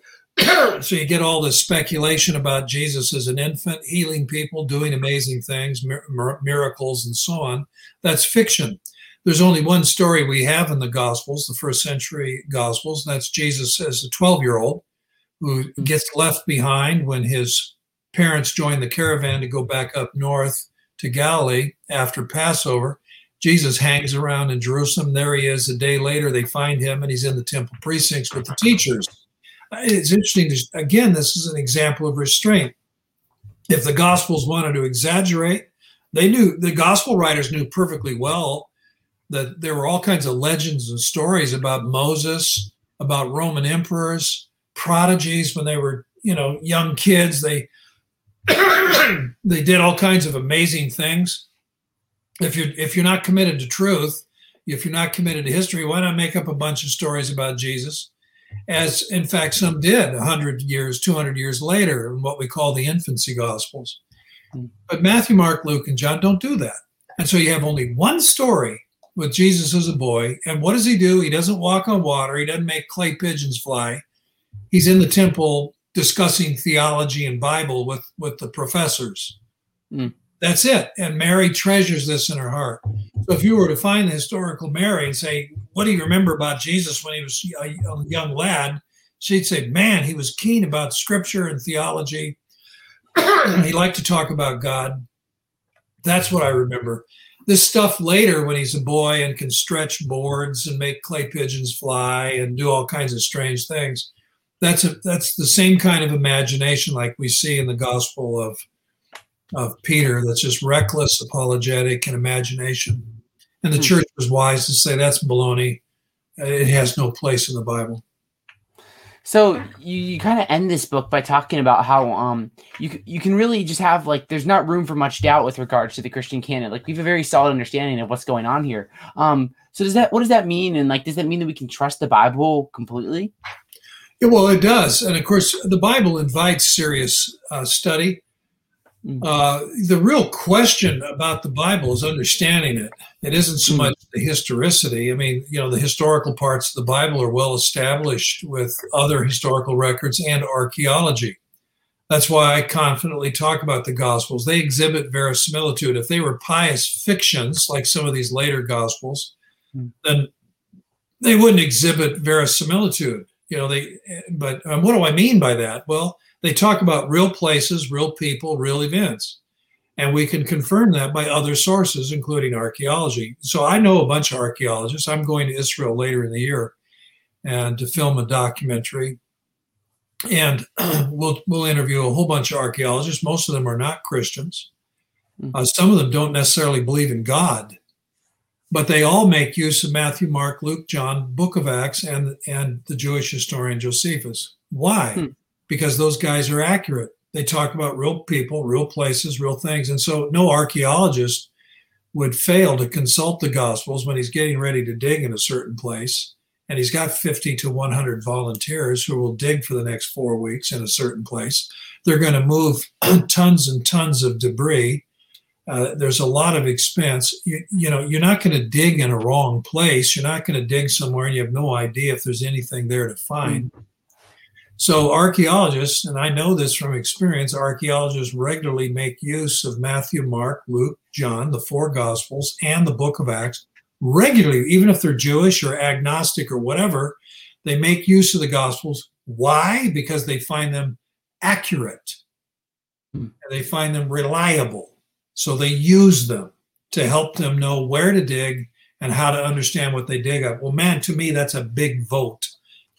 so you get all this speculation about Jesus as an infant, healing people, doing amazing things, mir- miracles, and so on. That's fiction. There's only one story we have in the Gospels, the first century Gospels. That's Jesus as a twelve-year-old who gets left behind when his parents join the caravan to go back up north to Galilee after Passover. Jesus hangs around in Jerusalem. There he is. A day later, they find him, and he's in the temple precincts with the teachers. It's interesting. Again, this is an example of restraint. If the Gospels wanted to exaggerate, they knew, the Gospel writers knew perfectly well that there were all kinds of legends and stories about Moses, about Roman emperors, prodigies when they were, you know, young kids. They they did all kinds of amazing things. If you're, if you're not committed to truth, if you're not committed to history, why not make up a bunch of stories about Jesus? As, in fact, some did one hundred years, two hundred years later in what we call the infancy Gospels. But Matthew, Mark, Luke, and John don't do that. And so you have only one story with Jesus as a boy. And what does he do? He doesn't walk on water. He doesn't make clay pigeons fly. He's in the temple discussing theology and Bible with, with the professors. Mm. That's it. And Mary treasures this in her heart. So if you were to find the historical Mary and say, what do you remember about Jesus when he was a young lad? She'd say, man, he was keen about scripture and theology. He liked to talk about God. That's what I remember. This stuff later when he's a boy and can stretch boards and make clay pigeons fly and do all kinds of strange things. That's a, that's the same kind of imagination like we see in the Gospel of of Peter. That's just reckless, apologetic, and imagination. And the church was wise to say that's baloney. It has no place in the Bible. So you, you kind of end this book by talking about how um you you can really just have like there's not room for much doubt with regards to the Christian canon. Like we have a very solid understanding of what's going on here. Um, so does that what does that mean? And like does that mean that we can trust the Bible completely? Yeah, well, it does, and of course the Bible invites serious uh, study. Mm-hmm. Uh, the real question about the Bible is understanding it. It isn't so much the historicity. I mean, you know, the historical parts of the Bible are well established with other historical records and archaeology. That's why I confidently talk about the Gospels. They exhibit verisimilitude. If they were pious fictions, like some of these later Gospels, mm-hmm. then they wouldn't exhibit verisimilitude. You know, they. But um, what do I mean by that? Well, they talk about real places, real people, real events. And we can confirm that by other sources, including archaeology. So I know a bunch of archaeologists. I'm going to Israel later in the year and to film a documentary. And we'll we'll interview a whole bunch of archaeologists. Most of them are not Christians. Uh, some of them don't necessarily believe in God. But they all make use of Matthew, Mark, Luke, John, Book of Acts, and, and the Jewish historian Josephus. Why? Hmm. Because those guys are accurate. They talk about real people, real places, real things. And so no archaeologist would fail to consult the Gospels when he's getting ready to dig in a certain place. And he's got fifty to one hundred volunteers who will dig for the next four weeks in a certain place. They're going to move tons and tons of debris. Uh, there's a lot of expense. You, you know, you're not going to dig in a wrong place. You're not going to dig somewhere and you have no idea if there's anything there to find. Mm-hmm. So archaeologists, and I know this from experience, archaeologists regularly make use of Matthew, Mark, Luke, John, the four Gospels, and the Book of Acts regularly, even if they're Jewish or agnostic or whatever, they make use of the Gospels. Why? Because they find them accurate. Hmm. And they find them reliable. So they use them to help them know where to dig and how to understand what they dig up. Well, man, to me, that's a big vote.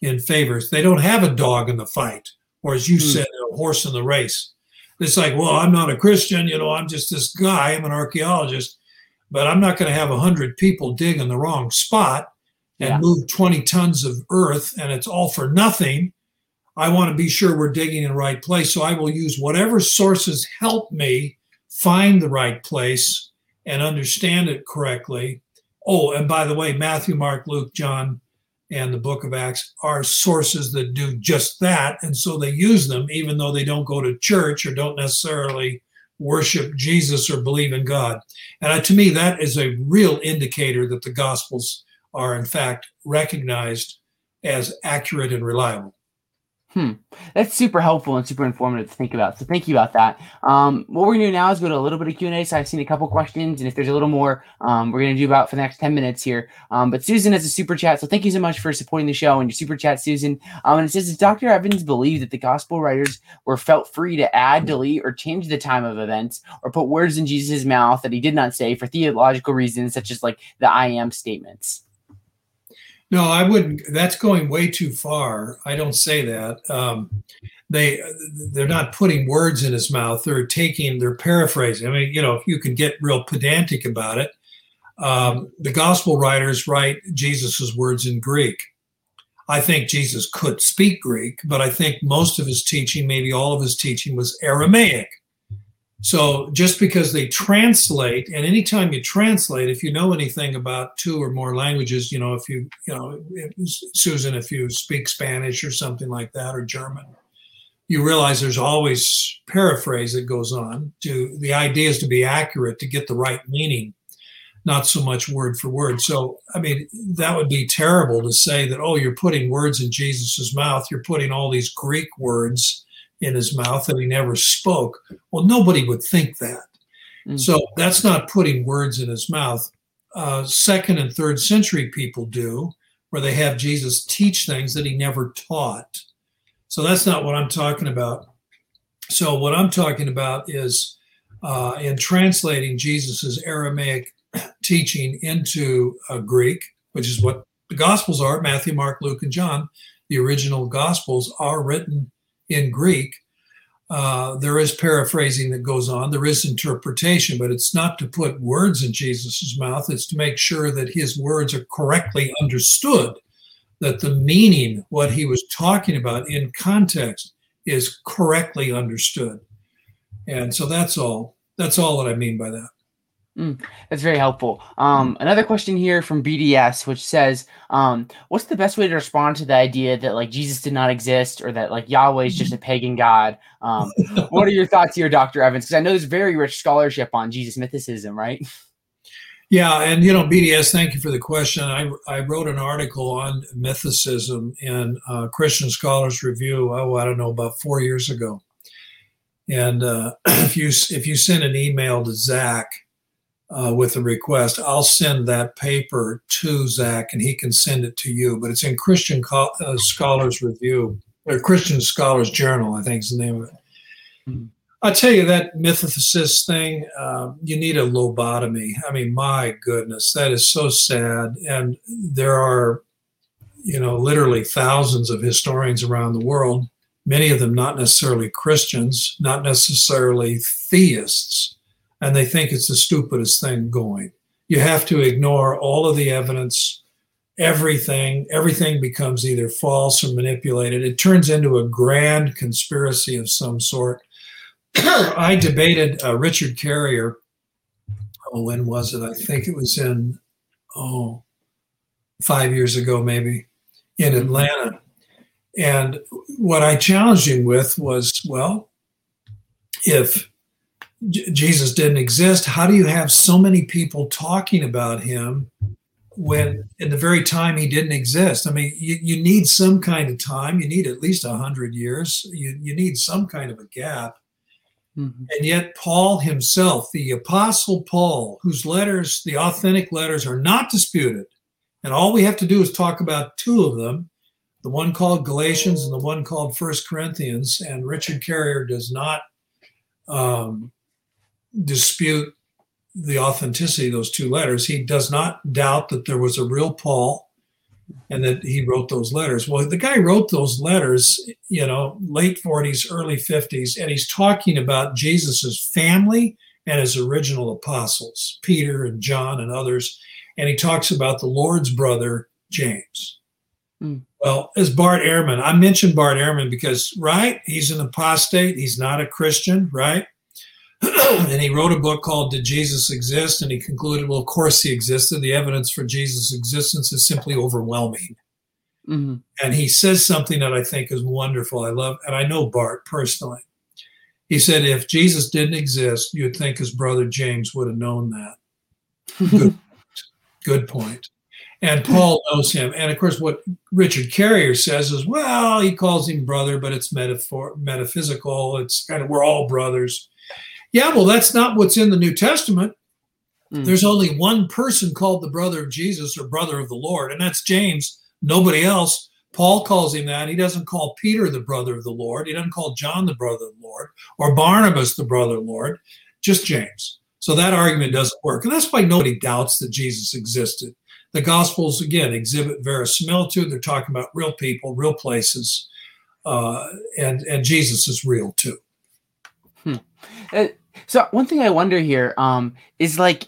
in favors. They don't have a dog in the fight, or as you mm. said, a horse in the race. It's like, well, I'm not a Christian, you know, I'm just this guy, I'm an archaeologist, but I'm not going to have one hundred people dig in the wrong spot and yeah. move twenty tons of earth, and it's all for nothing. I want to be sure we're digging in the right place, so I will use whatever sources help me find the right place and understand it correctly. Oh, and by the way, Matthew, Mark, Luke, John, and the book of Acts are sources that do just that, and so they use them even though they don't go to church or don't necessarily worship Jesus or believe in God. And I, to me, that is a real indicator that the Gospels are, in fact, recognized as accurate and reliable. Hmm. That's super helpful and super informative to think about. So thank you about that. Um, what we're going to do now is go to a little bit of Q and A. So I've seen a couple questions, and if there's a little more, um, we're going to do about for the next ten minutes here. Um, but Susan has a super chat. So thank you so much for supporting the show and your super chat, Susan. Um, and it says, does Doctor Evans believe that the gospel writers were felt free to add, delete, or change the time of events or put words in Jesus' mouth that he did not say for theological reasons, such as like the I am statements? No, I wouldn't. That's going way too far. I don't say that. Um, they, they're not putting words in his mouth. They're taking, they're paraphrasing. I mean, you know, if you can get real pedantic about it, um, the gospel writers write Jesus's words in Greek. I think Jesus could speak Greek, but I think most of his teaching, maybe all of his teaching, was Aramaic. So just because they translate, and anytime you translate, if you know anything about two or more languages, you know, if you, you know, if, Susan, if you speak Spanish or something like that, or German, you realize there's always paraphrase that goes on. To the idea is to be accurate, to get the right meaning, not so much word for word. So, I mean, that would be terrible to say that, oh, you're putting words in Jesus's mouth. You're putting all these Greek words in his mouth that he never spoke. Well, nobody would think that. Mm-hmm. So that's not putting words in his mouth. Uh, second and third century people do, where they have Jesus teach things that he never taught. So that's not what I'm talking about. So what I'm talking about is uh, in translating Jesus's Aramaic teaching into uh, Greek, which is what the Gospels are, Matthew, Mark, Luke, and John, the original Gospels are written in Greek. Uh, there is paraphrasing that goes on. There is interpretation, but it's not to put words in Jesus's mouth. It's to make sure that his words are correctly understood, that the meaning, what he was talking about in context, is correctly understood. And so that's all. That's all that I mean by that. Mm, that's very helpful. Um, another question here from B D S, which says, um, what's the best way to respond to the idea that like Jesus did not exist, or that like Yahweh is just a pagan God? Um, what are your thoughts here, Doctor Evans? Because I know there's very rich scholarship on Jesus mythicism, right? Yeah. And, you know, B D S, thank you for the question. I, I wrote an article on mythicism in uh, Christian Scholars Review, oh, I don't know, about four years ago. And uh, if you if you send an email to Zach, Uh, with a request, I'll send that paper to Zach and he can send it to you. But it's in Christian Co- uh, Scholars Review, or Christian Scholars Journal, I think is the name of it. I'll tell you, that mythicist thing, uh, you need a lobotomy. I mean, my goodness, that is so sad. And there are, you know, literally thousands of historians around the world, many of them not necessarily Christians, not necessarily theists, and they think it's the stupidest thing going. You have to ignore all of the evidence, everything. Everything becomes either false or manipulated. It turns into a grand conspiracy of some sort. I debated uh, Richard Carrier. Oh, when was it? I think it was in, oh, five years ago maybe, in Atlanta. And what I challenged him with was, well, if Jesus didn't exist, how do you have so many people talking about him when in the very time he didn't exist? I mean, you, you need some kind of time. You need at least one hundred years. You, you need some kind of a gap. Mm-hmm. And yet Paul himself, the Apostle Paul, whose letters, the authentic letters, are not disputed, and all we have to do is talk about two of them, the one called Galatians and the one called First Corinthians, and Richard Carrier does not um dispute the authenticity of those two letters. He does not doubt that there was a real Paul and that he wrote those letters. Well, the guy wrote those letters, you know, late forties, early fifties, and he's talking about Jesus's family and his original apostles, Peter and John and others. And he talks about the Lord's brother, James. Mm. Well, as Bart Ehrman, I mentioned Bart Ehrman because, right, he's an apostate. He's not a Christian, right? And he wrote a book called Did Jesus Exist? And he concluded, well, of course he existed. The evidence for Jesus' existence is simply overwhelming. Mm-hmm. And he says something that I think is wonderful. I love, and I know Bart personally. He said, if Jesus didn't exist, you'd think his brother James would have known that. Good, good point. And Paul knows him. And of course, what Richard Carrier says is, well, he calls him brother, but it's metaphor, metaphysical. It's kind of, we're all brothers. Yeah, well, that's not what's in the New Testament. Mm. There's only one person called the brother of Jesus or brother of the Lord, and that's James, nobody else. Paul calls him that. He doesn't call Peter the brother of the Lord. He doesn't call John the brother of the Lord or Barnabas the brother of the Lord, just James. So that argument doesn't work. And that's why nobody doubts that Jesus existed. The Gospels, again, exhibit verisimilitude. They're talking about real people, real places, uh, and, and Jesus is real too. Hmm. Uh- So one thing I wonder here um, is like,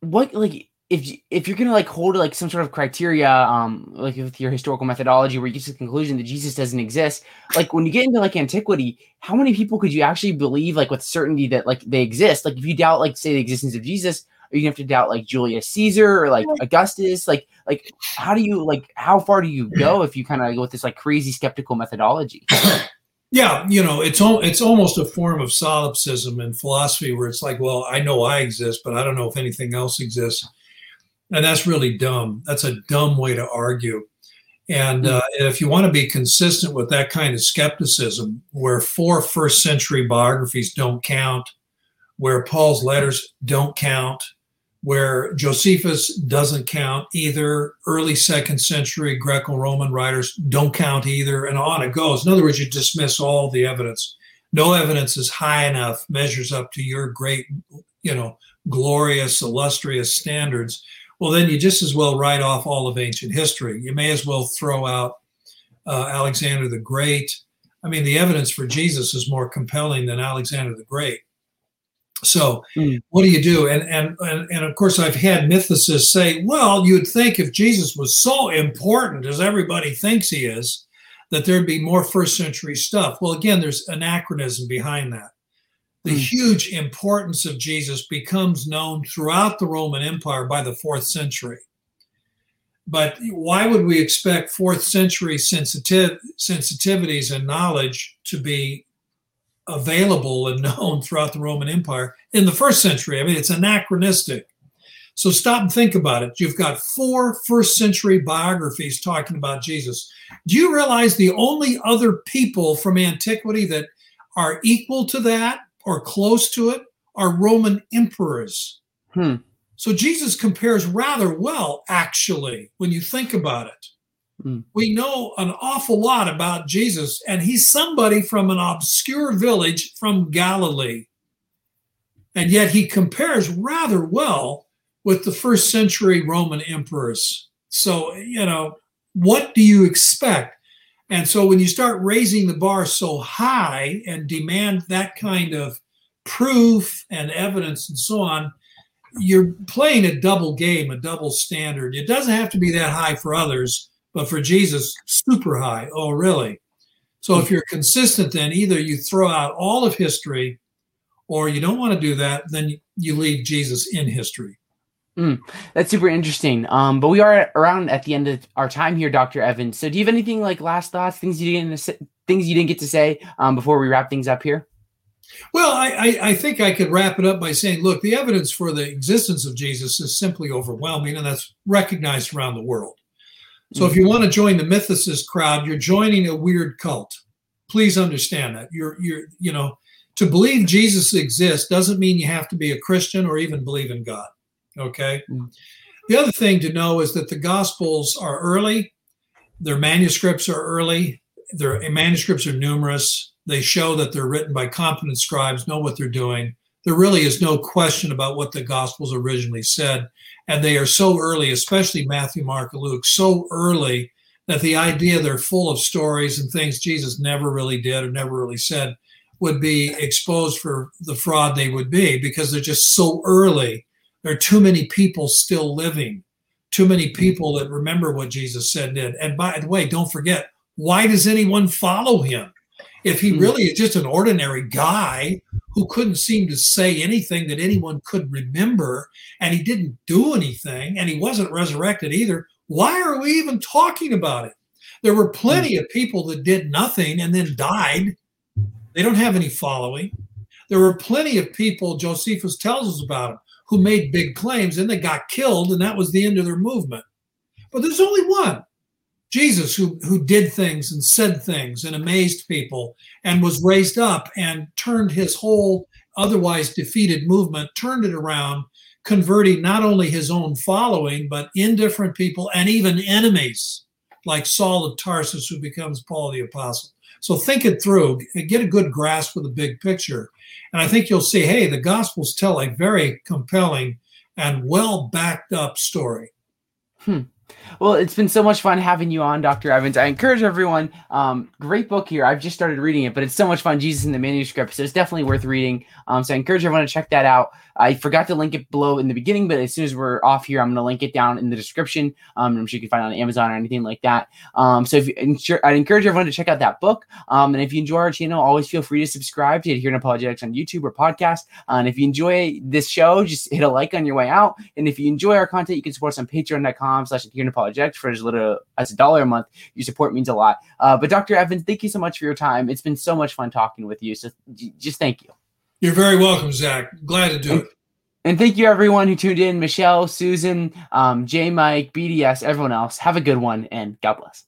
what like if if you're gonna like hold like some sort of criteria um, like with your historical methodology where you get to the conclusion that Jesus doesn't exist, like when you get into like antiquity, how many people could you actually believe like with certainty that like they exist? Like if you doubt like say the existence of Jesus, are you gonna have to doubt like Julius Caesar or like Augustus? Like like how do you like how far do you go if you kind of go with this like crazy skeptical methodology? Yeah, you know, it's al- it's almost a form of solipsism in philosophy where it's like, well, I know I exist, but I don't know if anything else exists. And that's really dumb. That's a dumb way to argue. And uh, if you want to be consistent with that kind of skepticism, where four first century biographies don't count, where Paul's letters don't count, where Josephus doesn't count either, early second century Greco-Roman writers don't count either, and on it goes. In other words, you dismiss all the evidence. No evidence is high enough, measures up to your great, you know, glorious, illustrious standards. Well, then you just as well write off all of ancient history. You may as well throw out uh, Alexander the Great. I mean, the evidence for Jesus is more compelling than Alexander the Great. So what do you do? And, and and and of course, I've had mythicists say, well, you'd think if Jesus was so important as everybody thinks he is, that there'd be more first century stuff. Well, again, there's anachronism behind that. The mm. huge importance of Jesus becomes known throughout the Roman Empire by the fourth century. But why would we expect fourth century sensitiv- sensitivities and knowledge to be available and known throughout the Roman Empire in the first century? I mean, it's anachronistic. So stop and think about it. You've got four first century biographies talking about Jesus. Do you realize the only other people from antiquity that are equal to that or close to it are Roman emperors? Hmm. So Jesus compares rather well, actually, when you think about it. We know an awful lot about Jesus, and he's somebody from an obscure village from Galilee. And yet he compares rather well with the first century Roman emperors. So, you know, what do you expect? And so when you start raising the bar so high and demand that kind of proof and evidence and so on, you're playing a double game, a double standard. It doesn't have to be that high for others. But for Jesus, super high. Oh, really? So if you're consistent, then either you throw out all of history or you don't want to do that, then you leave Jesus in history. Mm, that's super interesting. Um, but we are around at the end of our time here, Doctor Evans. So do you have anything like last thoughts, things you didn't things you didn't get to say um, before we wrap things up here? Well, I, I, I think I could wrap it up by saying, look, the evidence for the existence of Jesus is simply overwhelming, and that's recognized around the world. So if you want to join the mythicist crowd, you're joining a weird cult. Please understand that. You're, you're, you know, to believe Jesus exists doesn't mean you have to be a Christian or even believe in God. Okay. Mm-hmm. The other thing to know is that the Gospels are early. Their manuscripts are early. Their manuscripts are numerous. They show that they're written by competent scribes, know what they're doing. there really is no question about what the Gospels originally said. And they are so early, especially Matthew, Mark, Luke, so early that the idea they're full of stories and things Jesus never really did or never really said would be exposed for the fraud they would be, because they're just so early. There are too many people still living, too many people that remember what Jesus said and did. And by the way, don't forget, why does anyone follow him? If he really is just an ordinary guy who couldn't seem to say anything that anyone could remember, and he didn't do anything, and he wasn't resurrected either, why are we even talking about it? There were plenty of people that did nothing and then died. They don't have any following. There were plenty of people, Josephus tells us about them, who made big claims and they got killed, and that was the end of their movement. But there's only one, Jesus, who, who did things and said things and amazed people and was raised up and turned his whole otherwise defeated movement, turned it around, converting not only his own following, but indifferent people and even enemies like Saul of Tarsus, who becomes Paul the Apostle. So think it through and get a good grasp of the big picture. And I think you'll see, hey, the Gospels tell a very compelling and well-backed-up story. Hmm. Well, it's been so much fun having you on, Doctor Evans. I encourage everyone. Um, great book here. I've just started reading it, but it's so much fun. Jesus in the Manuscripts. So it's definitely worth reading. Um, so I encourage everyone to check that out. I forgot to link it below in the beginning, but as soon as we're off here, I'm going to link it down in the description. Um, I'm sure you can find it on Amazon or anything like that. Um, so if you, I'd encourage everyone to check out that book. Um, and if you enjoy our channel, always feel free to subscribe to Adherent Apologetics on YouTube or podcast. Uh, and if you enjoy this show, just hit a like on your way out. And if you enjoy our content, you can support us on patreon.com slash Adherent Apologetics for as little as a dollar a month. Your support means a lot. Uh, but Doctor Evans, thank you so much for your time. It's been so much fun talking with you. So j- just thank you. You're very welcome, Zach. Glad to do and, it. And thank you, everyone who tuned in. Michelle, Susan, um, J. Mike, B D S, everyone else. Have a good one, and God bless.